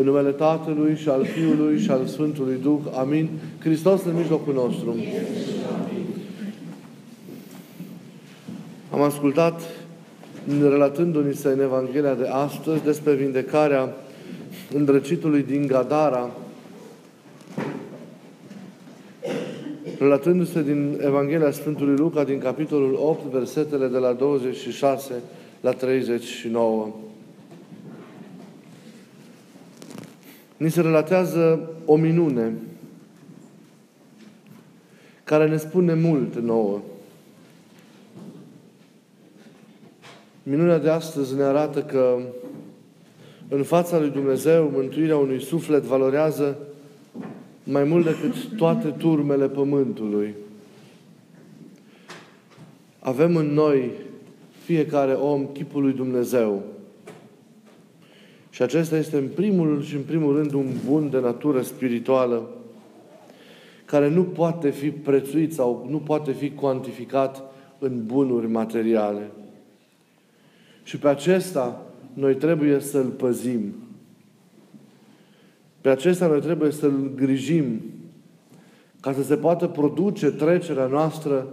În numele Tatălui și al Fiului și al Sfântului Duh. Amin. Hristos în mijlocul nostru. Am ascultat, relatându-ni se în Evanghelia de astăzi, despre vindecarea îndrăcitului din Gadara, relatându-se din Evanghelia Sfântului Luca, din capitolul 8, versetele de la 26 la 39. Ni se relatează o minune care ne spune mult nouă. Minunea de astăzi ne arată că în fața lui Dumnezeu mântuirea unui suflet valorează mai mult decât toate turmele pământului. Avem în noi, fiecare om, chipul lui Dumnezeu. Și acesta este în primul și în primul rând un bun de natură spirituală care nu poate fi prețuit sau nu poate fi cuantificat în bunuri materiale. Și pe acesta noi trebuie să-l păzim. Pe acesta noi trebuie să-l îngrijim ca să se poată produce trecerea noastră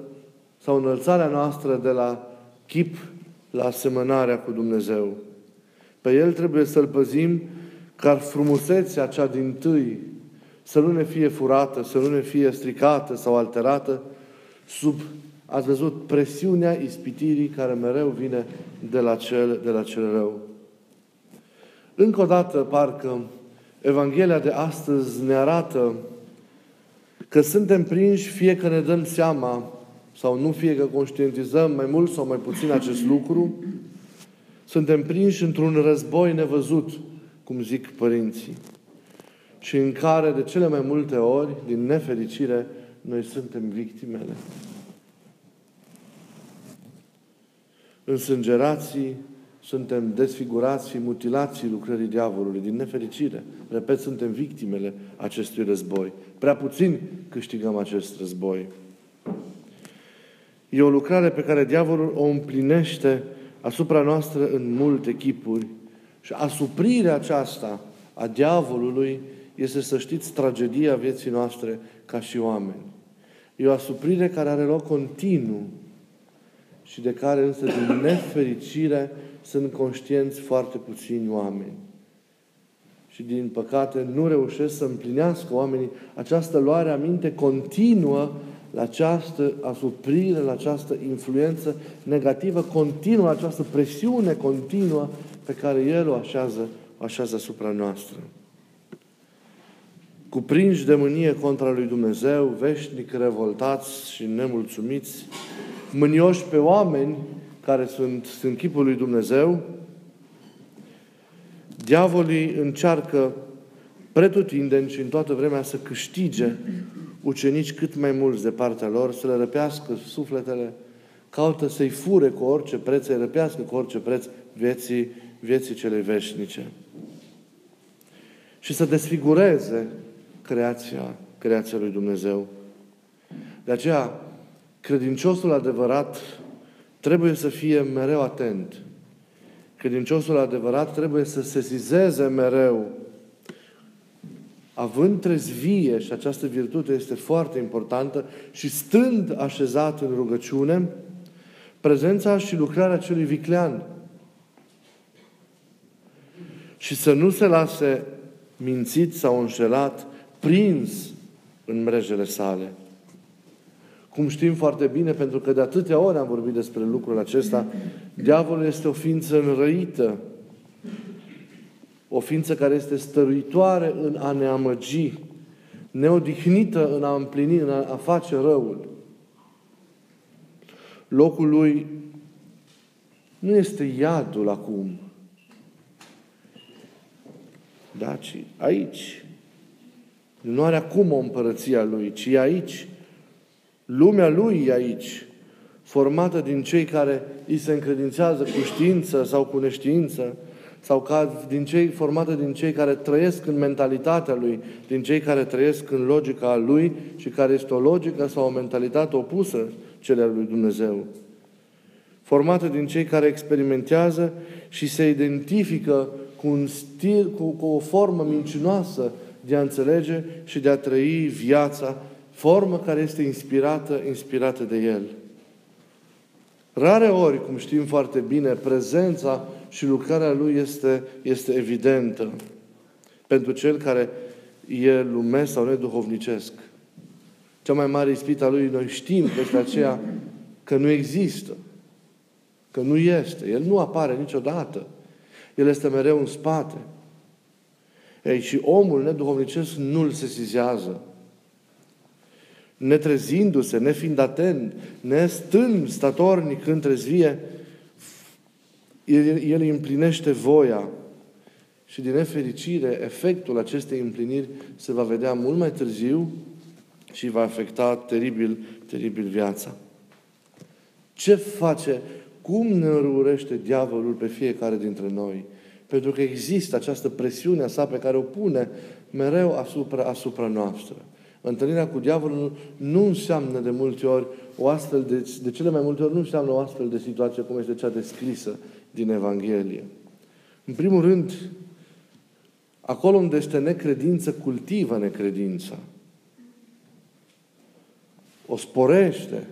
sau înălțarea noastră de la chip la asemănarea cu Dumnezeu. Pe el trebuie să-l păzim ca frumusețea cea dintâi să nu ne fie furată, să nu ne fie stricată sau alterată sub, ați văzut, presiunea ispitirii care mereu vine de la cel rău. Încă o dată, parcă, Evanghelia de astăzi ne arată că suntem prinși fie că ne dăm seama sau nu, fie că conștientizăm mai mult sau mai puțin acest lucru, suntem prinși într-un război nevăzut, cum zic părinții, și în care de cele mai multe ori, din nefericire, noi suntem victimele. Însângerații, suntem desfigurați și mutilați lucrării diavolului. Din nefericire, repet, suntem victimele acestui război. Prea puțin câștigăm acest război. E o lucrare pe care diavolul o împlinește asupra noastră în multe chipuri. Și asuprirea aceasta a diavolului este, să știți, tragedia vieții noastre ca și oameni. E o asuprire care are loc continuu și de care însă, din nefericire, sunt conștienți foarte puțini oameni. Și, din păcate, nu reușesc să împlinească oamenii această luare aminte continuă la această asuprire, la această influență negativă continuă, la această presiune continuă pe care el o așează asupra noastră. Cuprinși de mânie contra lui Dumnezeu, veșnic revoltați și nemulțumiți, mânioși pe oameni care sunt chipul lui Dumnezeu, diavolii încearcă pretutindeni și în toată vremea să câștige ucenici cât mai mulți de partea lor, să le răpească sufletele, caută să-i fure cu orice preț, să-i răpească cu orice preț vieții cele veșnice. Și să desfigureze creația lui Dumnezeu. De aceea, credinciosul adevărat trebuie să fie mereu atent. Credinciosul adevărat trebuie să sesizeze mereu, având trezvie, și această virtute este foarte importantă, și stând așezat în rugăciune, prezența și lucrarea celui viclean. Și să nu se lase mințit sau înșelat, prins în mrejele sale. Cum știm foarte bine, pentru că de atâtea ori am vorbit despre lucrul acesta, diavolul este o ființă înrăită, o ființă care este stăruitoare în a ne amăgi, neodihnită în a împlini, în a face răul. Locul lui nu este iadul acum, da, ci aici. Nu are acum o împărăție a lui, ci aici. Lumea lui e aici, formată din cei care îi se încredințează cu știință sau cu neștiință, sau formată din cei care trăiesc în mentalitatea lui, din cei care trăiesc în logica lui și care este o logică sau o mentalitate opusă celei lui Dumnezeu. Formată din cei care experimentează și se identifică cu cu un stil, cu o formă mincinoasă de a înțelege și de a trăi viața, formă care este inspirată de El. Rare ori, cum știm foarte bine, prezența și lucrarea Lui este evidentă pentru cel care e lumesc sau neduhovnicesc. Cea mai mare ispită a Lui, noi știm că este aceea că nu există, că nu este. El nu apare niciodată. El este mereu în spate. Ei, și omul neduhovnicesc nu-l sesizează. Netrezindu-se, nefiind atent, nestând statornic în trezvie, el împlinește voia. Și din nefericire, efectul acestei împliniri se va vedea mult mai târziu și va afecta teribil viața. Ce face? Cum ne înrăurește diavolul pe fiecare dintre noi? Pentru că există această presiune a sa pe care o pune mereu asupra noastră. Întâlnirea cu diavolul nu înseamnă de multe ori o astfel de cele mai multe ori nu înseamnă o astfel de situație cum este cea descrisă din Evanghelie. În primul rând, acolo unde este necredință, cultivă necredința. O sporește.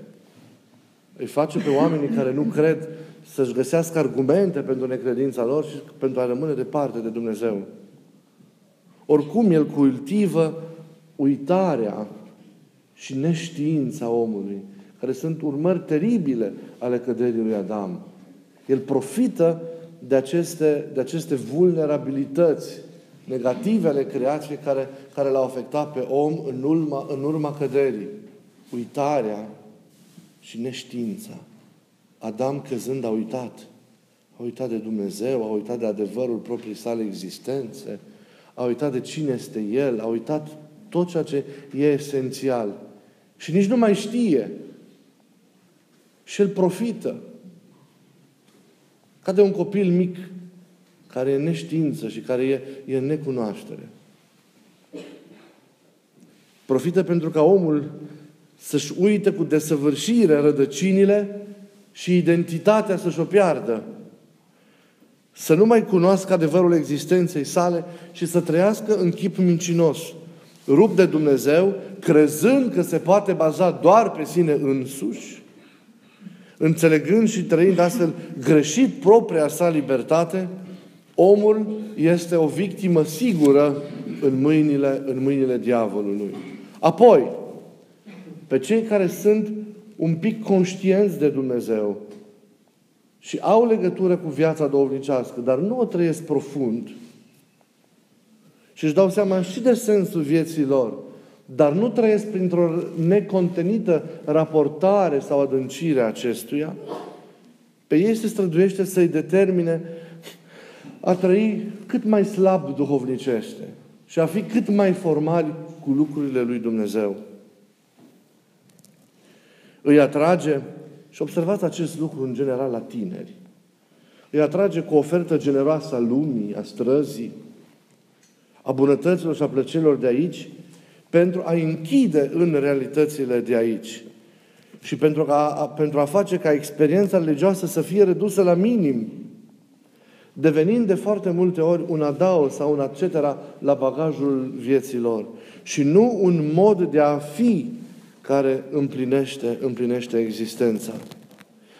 Îi face pe oamenii care nu cred să-și găsească argumente pentru necredința lor și pentru a rămâne departe de Dumnezeu. Oricum, el cultivă uitarea și neștiința omului, care sunt urmări teribile ale căderii lui Adam. El profită de aceste vulnerabilități negative ale creației care l-au afectat pe om în urma căderii. Uitarea și neștiința. Adam, căzând, a uitat de Dumnezeu, a uitat de adevărul proprii sale existențe, a uitat de cine este el, a uitat tot ceea ce e esențial. Și nici nu mai știe. Și el profită. Ca de un copil mic care e neștiință și care e necunoaștere. Profită pentru ca omul să-și uite cu desăvârșire rădăcinile și identitatea să-și o piardă. Să nu mai cunoască adevărul existenței sale și să trăiască în chip mincinos, rupt de Dumnezeu, crezând că se poate baza doar pe sine însuși, înțelegând și trăind astfel greșit propria sa libertate, omul este o victimă sigură în mâinile diavolului. Apoi, pe cei care sunt un pic conștienți de Dumnezeu și au legătură cu viața duhovnicească, dar nu o trăiesc profund și își dau seama și de sensul vieții lor, dar nu trăiesc printr-o necontenită raportare sau adâncire a acestuia, pe ei se străduiește să-i determine a trăi cât mai slab duhovnicește și a fi cât mai formali cu lucrurile lui Dumnezeu. Îi atrage, și observați acest lucru în general la tineri, îi atrage cu ofertă generoasă a lumii, a străzii, a bunătăților și a plăcerilor de aici, pentru a închide în realitățile de aici. Și pentru a face ca experiența religioasă să fie redusă la minim, devenind de foarte multe ori un adaos sau un etc. la bagajul vieții lor. Și nu un mod de a fi care împlinește existența.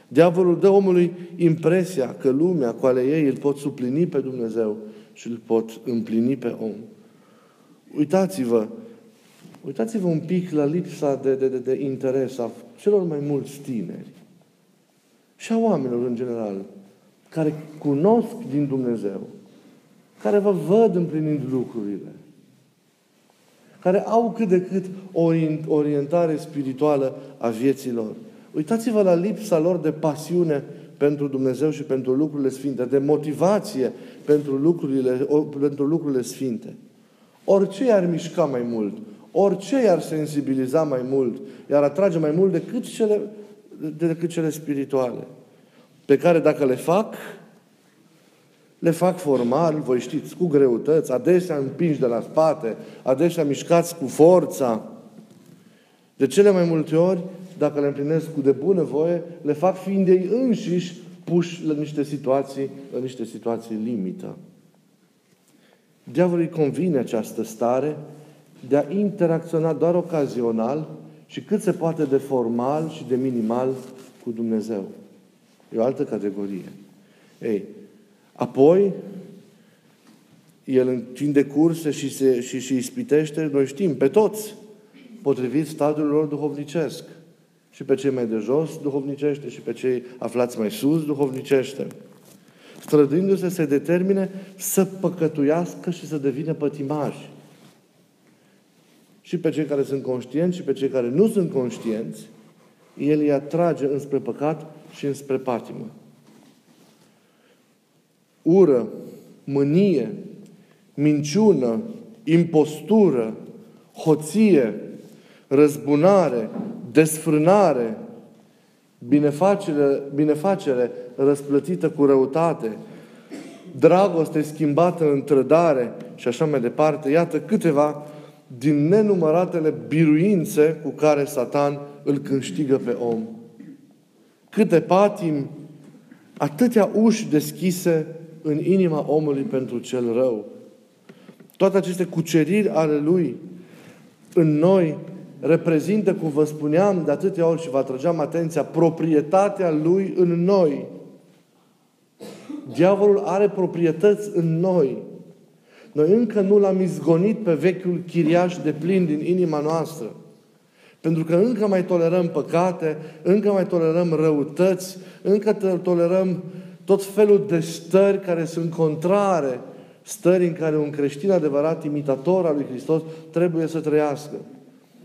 Diavolul dă omului impresia că lumea cu ale ei îl pot suplini pe Dumnezeu și îl pot împlini pe om. Uitați-vă un pic la lipsa de interes a celor mai mulți tineri și a oamenilor în general, care cunosc din Dumnezeu, care vă văd împlinind lucrurile, care au cât de cât o orientare spirituală a vieților. Uitați-vă la lipsa lor de pasiune pentru Dumnezeu și pentru lucrurile sfinte, de motivație pentru lucrurile sfinte. Orice i-ar mișca mai mult, orice i-ar sensibiliza mai mult, i-ar atrage mai mult decât cele spirituale, pe care dacă le fac formal, voi știți, cu greutăți, adesea împinși de la spate, adesea mișcați cu forța. De cele mai multe ori, dacă le împlinesc cu de bună voie, le fac fiind ei înșiși puși la niște situații limită. Diavolul îi convine această stare de a interacționa doar ocazional și cât se poate de formal și de minimal cu Dumnezeu. E o altă categorie. Ei, apoi, el întinde curse și ispitește, noi știm, pe toți, potrivit stadiul lor duhovnicesc. Și pe cei mai de jos duhovnicește și pe cei aflați mai sus duhovnicește. Străduindu-se, se determine să păcătuiască și să devină pătimași. Și pe cei care sunt conștienți și pe cei care nu sunt conștienți, el îi atrage înspre păcat și înspre patimă. Ură, mânie, minciună, impostură, hoție, răzbunare, desfrânare, binefacere răsplătită cu răutate, dragoste schimbată în trădare și așa mai departe. Iată câteva din nenumăratele biruințe cu care Satan îl câștigă pe om. Câte patimi, atâtea uși deschise în inima omului pentru cel rău. Toate aceste cuceriri ale lui în noi reprezintă, cum vă spuneam de atâtea ori și vă atrageam atenția, proprietatea lui în noi. Diavolul are proprietăți în noi. Noi încă nu l-am izgonit pe vechiul chiriaș de plin din inima noastră. Pentru că încă mai tolerăm păcate, încă mai tolerăm răutăți, încă tolerăm tot felul de stări care sunt contrare stării în care un creștin adevărat, imitator al lui Hristos, trebuie să trăiască.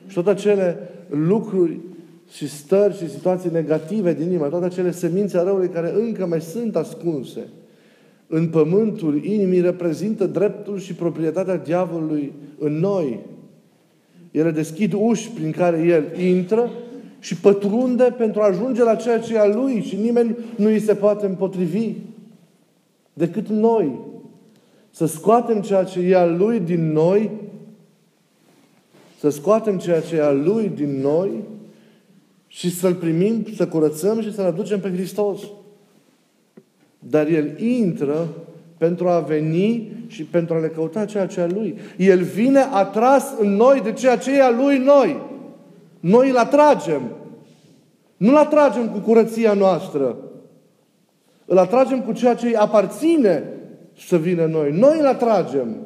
Și toate acele lucruri și stări și situații negative din inimă, toate acele semințe a răului care încă mai sunt ascunse în pământul inimii, reprezintă dreptul și proprietatea diavolului în noi. Ele deschid uși prin care el intră și pătrunde pentru a ajunge la ceea ce e a lui și nimeni nu îi se poate împotrivi decât noi. Să scoatem ceea ce e a lui din noi, să scoatem ceea ce e a lui din noi și să-l primim, să curățăm și să-l aducem pe Hristos. Dar el intră pentru a veni și pentru a le căuta ceea ce e a lui. El vine atras în noi de ceea ce e a lui noi. Noi îl atragem. Nu îl atragem cu curăția noastră. Îl atragem cu ceea ce îi aparține să vină noi. Noi îl atragem.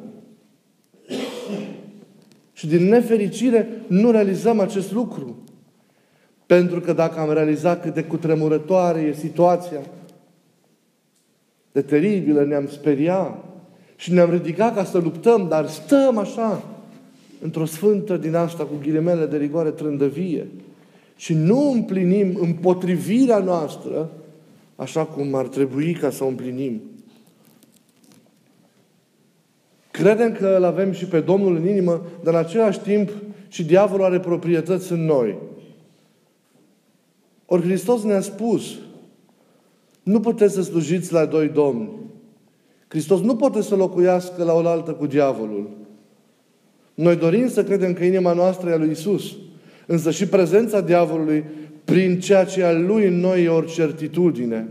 Și din nefericire nu realizăm acest lucru. Pentru că dacă am realizat cât de cutremurătoare e situația, de teribilă, ne-am speriat și ne-am ridicat ca să luptăm, dar stăm așa, într-o sfântă din asta, cu ghilimele de rigoare, trândăvie. Și nu împlinim împotrivirea noastră așa cum ar trebui ca să o împlinim. Credem că îl avem și pe Domnul în inimă, dar în același timp și diavolul are proprietăți în noi. Ori Hristos ne-a spus: nu puteți să slujiți la doi domni. Hristos nu poate să locuiască la oaltă cu diavolul. Noi dorim să credem că inima noastră e a lui Isus, însă și prezența diavolului prin ceea ce e a lui în noi e o certitudine.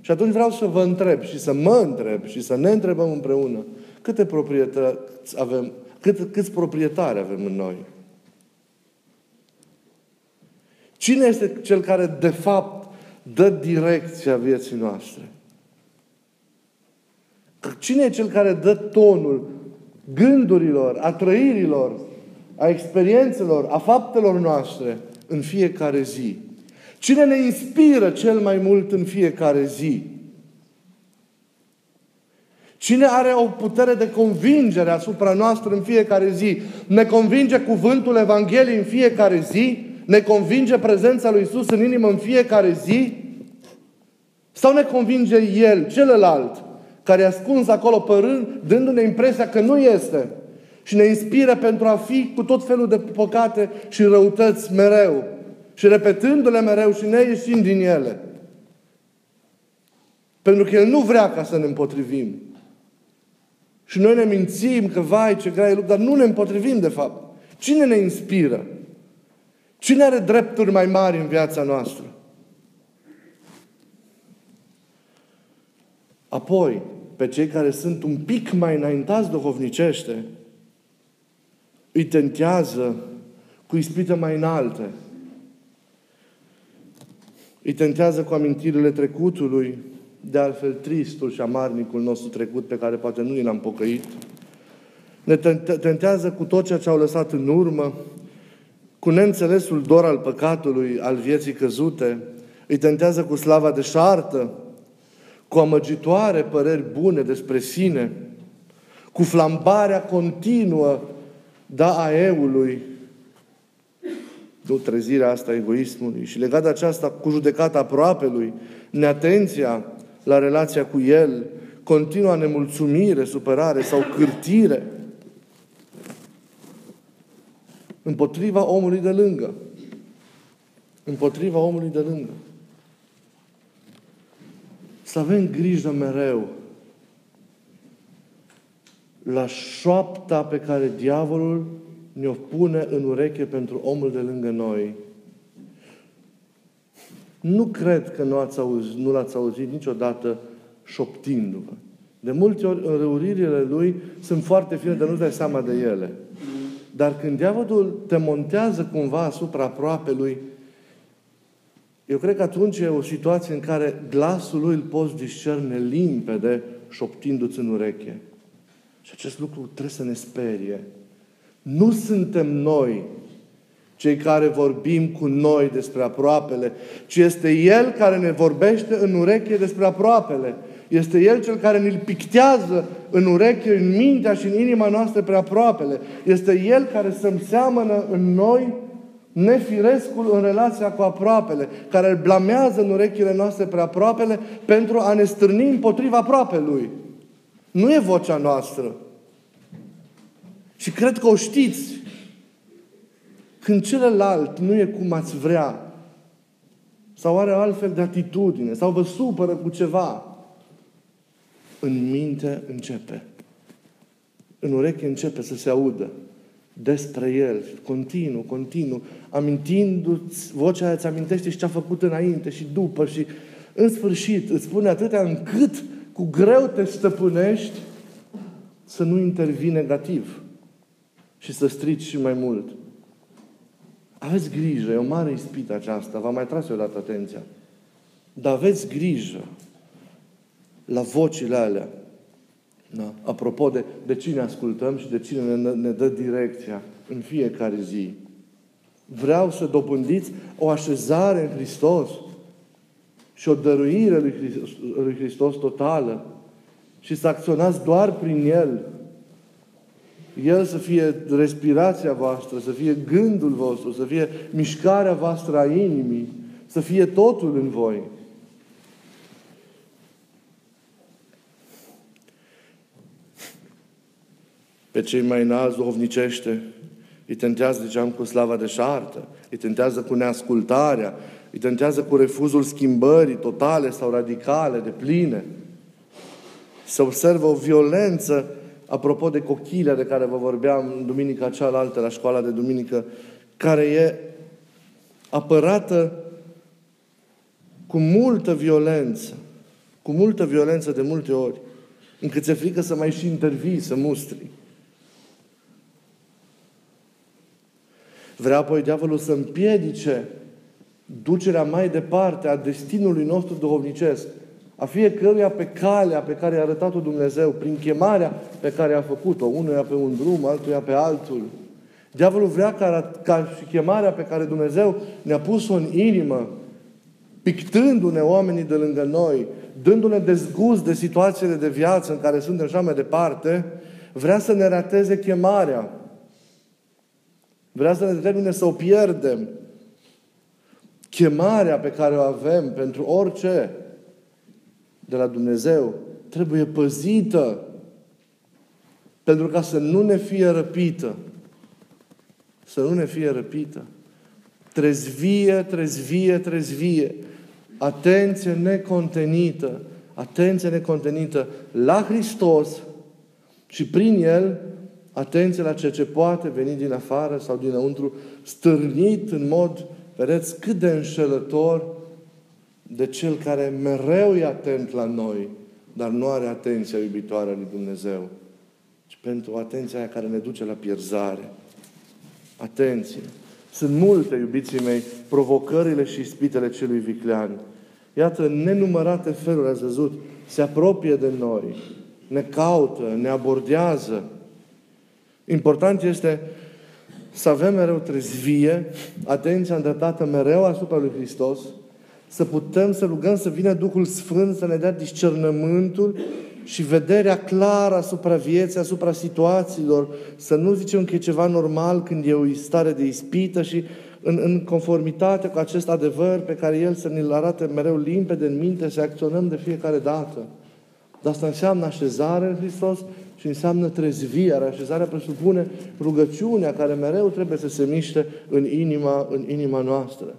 Și atunci vreau să vă întreb și să mă întreb și să ne întrebăm împreună: câte proprietăți avem, câți proprietari avem în noi? Cine este cel care de fapt dă direcția vieții noastre? Cine e cel care dă tonul gândurilor, a trăirilor, a experiențelor, a faptelor noastre în fiecare zi? Cine ne inspiră cel mai mult în fiecare zi? Cine are o putere de convingere asupra noastră în fiecare zi? Ne convinge cuvântul Evangheliei în fiecare zi? Ne convinge prezența lui Iisus în inimă în fiecare zi? Sau ne convinge el, celălalt, care e ascuns acolo părând, dându-ne impresia că nu este? Și ne inspiră pentru a fi cu tot felul de păcate și răutăți mereu. Și repetându-le mereu și ne ieșind din ele. Pentru că el nu vrea ca să ne împotrivim. Și noi ne mințim că, vai, ce grea e lupta, dar nu ne împotrivim, de fapt. Cine ne inspiră? Cine are drepturi mai mari în viața noastră? Apoi, pe cei care sunt un pic mai înaintați duhovnicește, îi tentează cu ispite mai înalte. Îi tentează cu amintirile trecutului, de altfel tristul și amarnicul nostru trecut, pe care poate nu l-am pocăit. Ne tentează cu tot ceea ce au lăsat în urmă, cu neînțelesul dor al păcatului, al vieții căzute. Îi tentează cu slava deșartă, cu amăgitoare păreri bune despre sine, cu flambarea continuă a eului, de trezirea asta egoismului și legat de aceasta cu judecata aproapelui, neatenția la relația cu el, continua nemulțumire, supărare sau cârtire împotriva omului de lângă. Împotriva omului de lângă. Să avem grijă mereu la șoapta pe care diavolul ne-o pune în ureche pentru omul de lângă noi. Nu cred că nu l-ați auzit niciodată șoptindu-vă. De multe ori înrăuririle lui sunt foarte fine, dar nu-ți dai seama de ele. Dar când diavolul te montează cumva asupra aproapelui, eu cred că atunci e o situație în care glasul lui îl poți discerne limpede șoptindu-ți în ureche. Și acest lucru trebuie să ne sperie. Nu suntem noi cei care vorbim cu noi despre aproapele, ci este El care ne vorbește în ureche despre aproapele. Este El cel care ne-l pictează în ureche, în mintea și în inima noastră pe aproapele. Este El care să-mi seamănă în noi nefirescul în relația cu aproapele, care îl blamează în urechile noastre pe aproapele pentru a ne stârni împotriva aproapelui. Nu e vocea noastră. Și cred că o știți. Când celălalt nu e cum ați vrea, sau are o altfel de atitudine, sau vă supără cu ceva, în minte începe. În ureche începe să se audă despre el, continuu, amintindu-ți, vocea aia îți amintește și ce a făcut înainte și după și în sfârșit îți spune atâtea încât cu greu te stăpânești să nu intervii negativ și să strici și mai mult. Aveți grijă, e o mare ispită aceasta, v-am mai tras eu dată atenția. Dar aveți grijă la vocile alea. Da. Apropo de cine ascultăm și de cine ne dă direcția în fiecare zi. Vreau să dobândiți o așezare în Hristos și o dăruire lui Hristos totală și să acționați doar prin El. El să fie respirația voastră, să fie gândul vostru, să fie mișcarea voastră a inimii, să fie totul în voi. Pe cei mai înalți duhovnicește îi tentează, ziceam, cu slava deșartă, îi tentează cu neascultarea, îi tentează cu refuzul schimbării totale sau radicale, de pline. Se observă o violență, apropo de cochilea de care vă vorbeam duminica cealaltă la școala de duminică, care e apărată cu multă violență, de multe ori, încât ți-e frică să mai și intervii, să mustri. Vrea apoi diavolul să împiedice ducerea mai departe a destinului nostru duhovnicesc, a fiecăruia pe calea pe care i-a arătat-o Dumnezeu, prin chemarea pe care a făcut-o, unuia pe un drum, altuia pe altul. Diavolul vrea ca și chemarea pe care Dumnezeu ne-a pus-o în inimă, pictându-ne oamenii de lângă noi, dându-ne dezgust de situațiile de viață în care suntem așa mai departe, vrea să ne rateze chemarea. Vrea să ne determine să o pierdem. Chemarea pe care o avem pentru orice de la Dumnezeu trebuie păzită pentru ca să nu ne fie răpită. Trezvie. Atenție necontenită la Hristos și prin El atenție la ceea ce poate veni din afară sau dinăuntru, stârnit în mod, vedeți, cât de înșelător de Cel care mereu e atent la noi, dar nu are atenția iubitoare a lui Dumnezeu, ci pentru atenția aia care ne duce la pierzare. Atenție! Sunt multe, iubiții mei, provocările și ispitele celui viclean. Iată, nenumărate feluri, ați văzut, se apropie de noi, ne caută, ne abordează. Important este să avem mereu trezvie, atenția îndreptată mereu asupra lui Hristos, să putem să rugăm să vină Duhul Sfânt să ne dea discernământul și vederea clară asupra vieții, asupra situațiilor. Să nu zicem că e ceva normal când e o stare de ispită și în conformitate cu acest adevăr pe care El să ne-l arate mereu limpede în minte, să acționăm de fiecare dată. Dar asta înseamnă așezare în Hristos și înseamnă trezvie. Așezarea presupune rugăciunea care mereu trebuie să se miște în inima noastră.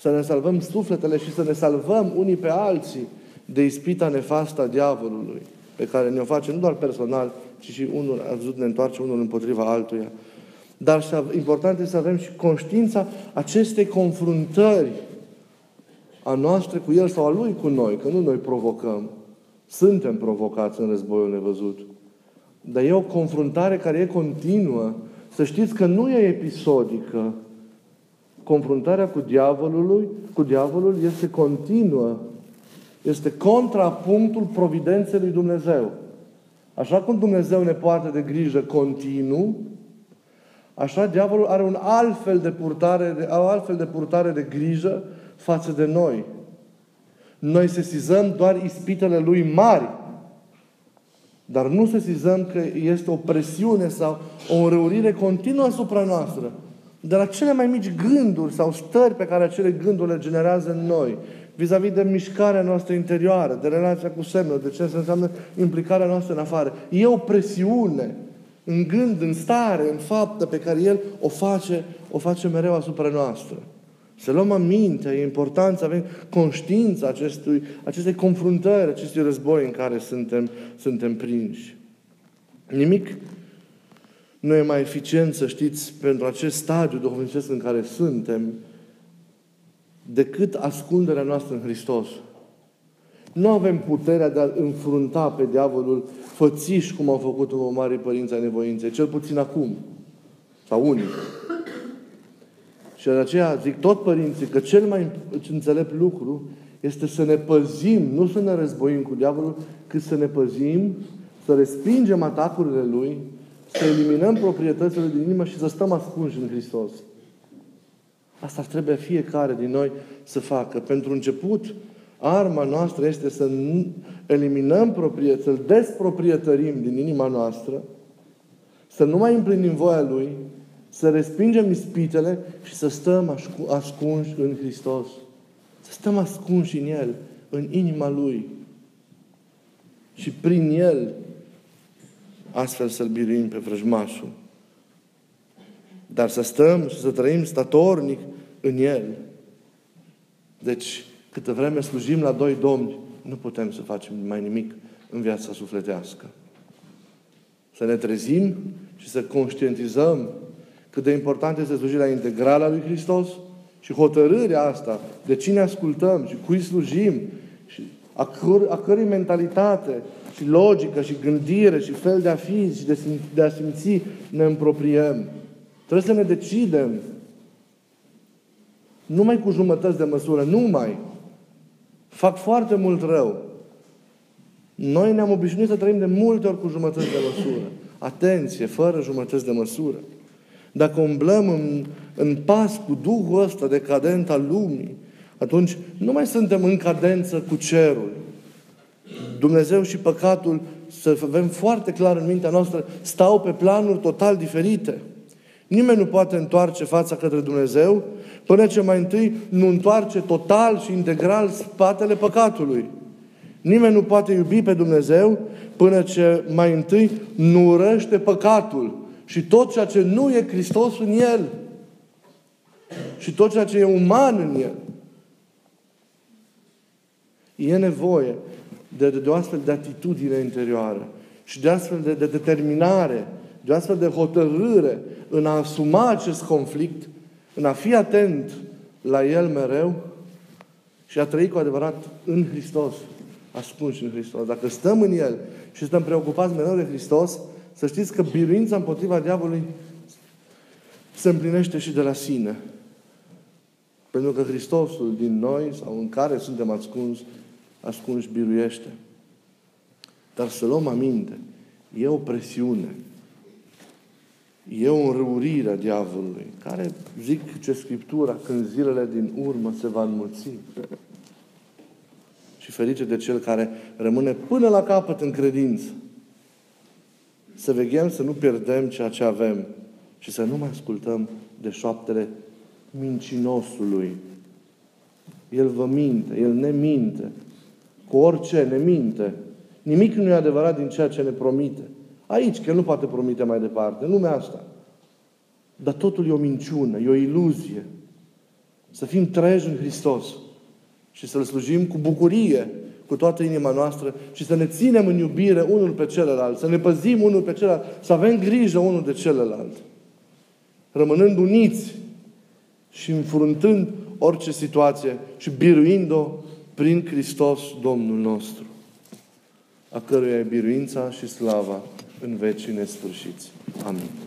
Să ne salvăm sufletele și să ne salvăm unii pe alții de ispita nefastă a diavolului, pe care ne-o face nu doar personal, ci și unul, ne întoarce unul împotriva altuia. Dar important este să avem și conștiința acestei confruntări a noastră cu El sau a Lui cu noi, că nu noi provocăm. Suntem provocați în războiul nevăzut. Dar e o confruntare care e continuă. Să știți că nu e episodică. Confruntarea cu diavolul este continuă. Este contrapunctul providenței lui Dumnezeu. Așa cum Dumnezeu ne poartă de grijă continuu, așa diavolul are un altfel de purtare de grijă față de noi. Noi sesizăm doar ispitele lui mari, dar nu sesizăm că este o presiune sau o înrăurire continuă asupra noastră. De la cele mai mici gânduri sau stări pe care acele gânduri le generează în noi, vis-a-vis de mișcarea noastră interioară, de relația cu semnul, de ce înseamnă implicarea noastră în afară. E o presiune în gând, în stare, în faptă pe care El o face mereu asupra noastră. Să luăm aminte, e important să avem conștiința acestei confruntări, acestui război în care suntem prinși. Nimic nu e mai eficient, să știți, pentru acest stadiu duhovnicesc în care suntem, decât ascunderea noastră în Hristos. Nu avem puterea de a înfrunta pe diavolul fățiși, cum au făcut-o marii părinți ai nevoinței, cel puțin acum, sau unii. Și de aceea zic tot părinții că cel mai înțelept lucru este să ne păzim, nu să ne războim cu diavolul, cât să ne păzim, să respingem atacurile lui, să eliminăm proprietățile din inimă și să stăm ascunși în Hristos. Asta trebuie fiecare din noi să facă. Pentru început, arma noastră este să eliminăm să-l desproprietărim din inima noastră, să nu mai împlinim voia Lui, să respingem ispitele și să stăm ascunși în Hristos. Să stăm ascunși în El, în inima Lui. Și prin El, astfel să-l biruim pe vrăjmașul. Dar să stăm și să trăim statornic în El. Deci, câtă vreme slujim la doi domni, nu putem să facem mai nimic în viața sufletească. Să ne trezim și să conștientizăm cât de important este slujirea integrală a lui Hristos și hotărârea asta de cine ascultăm și cui slujim și a cărei mentalitate și logică și gândire și fel de a fi și de a simți ne împropiem. Trebuie să ne decidem. Numai cu jumătăți de măsură. Numai. Fac foarte mult rău. Noi ne-am obișnuit să trăim de multe ori cu jumătăți de măsură. Atenție, fără jumătăți de măsură. Dacă umblăm în pas cu Duhul ăsta decadent al lumii, atunci nu mai suntem în cadență cu cerul. Dumnezeu și păcatul, să avem foarte clar în mintea noastră, stau pe planuri total diferite. Nimeni nu poate întoarce fața către Dumnezeu până ce mai întâi nu întoarce total și integral spatele păcatului. Nimeni nu poate iubi pe Dumnezeu până ce mai întâi nu urăște păcatul și tot ceea ce nu e Hristos în el și tot ceea ce e uman în el. E nevoie de o astfel de atitudine interioară și de astfel de determinare, de astfel de hotărâre în a asuma acest conflict, în a fi atent la el mereu și a trăi cu adevărat în Hristos. ascunși în Hristos. Dacă stăm în El și stăm preocupați mereu de Hristos, să știți că biruința împotriva diavolului se împlinește și de la sine. Pentru că Hristosul din noi, sau în care suntem ascunși, biruiește. Dar să luăm aminte, e o presiune. E o înrăurire a diavolului, care, zic ce Scriptura, când zilele din urmă se va înmulți. Și ferice de cel care rămâne până la capăt în credință. Să veghem să nu pierdem ceea ce avem și să nu mai ascultăm de șoaptele mincinosului. El vă minte, el ne minte. Cu orice ne minte. Nimic nu e adevărat din ceea ce ne promite. Aici, că nu poate promite mai departe, în lumea asta. Dar totul e o minciună, e o iluzie. Să fim treji în Hristos și să-L slujim cu bucurie, cu toată inima noastră și să ne ținem în iubire unul pe celălalt, să ne păzim unul pe celălalt, să avem grijă unul de celălalt. Rămânând uniți și înfruntând orice situație și biruind-o prin Hristos Domnul nostru, a căruia e biruința și slava în vecii nesfârșiți. Amin.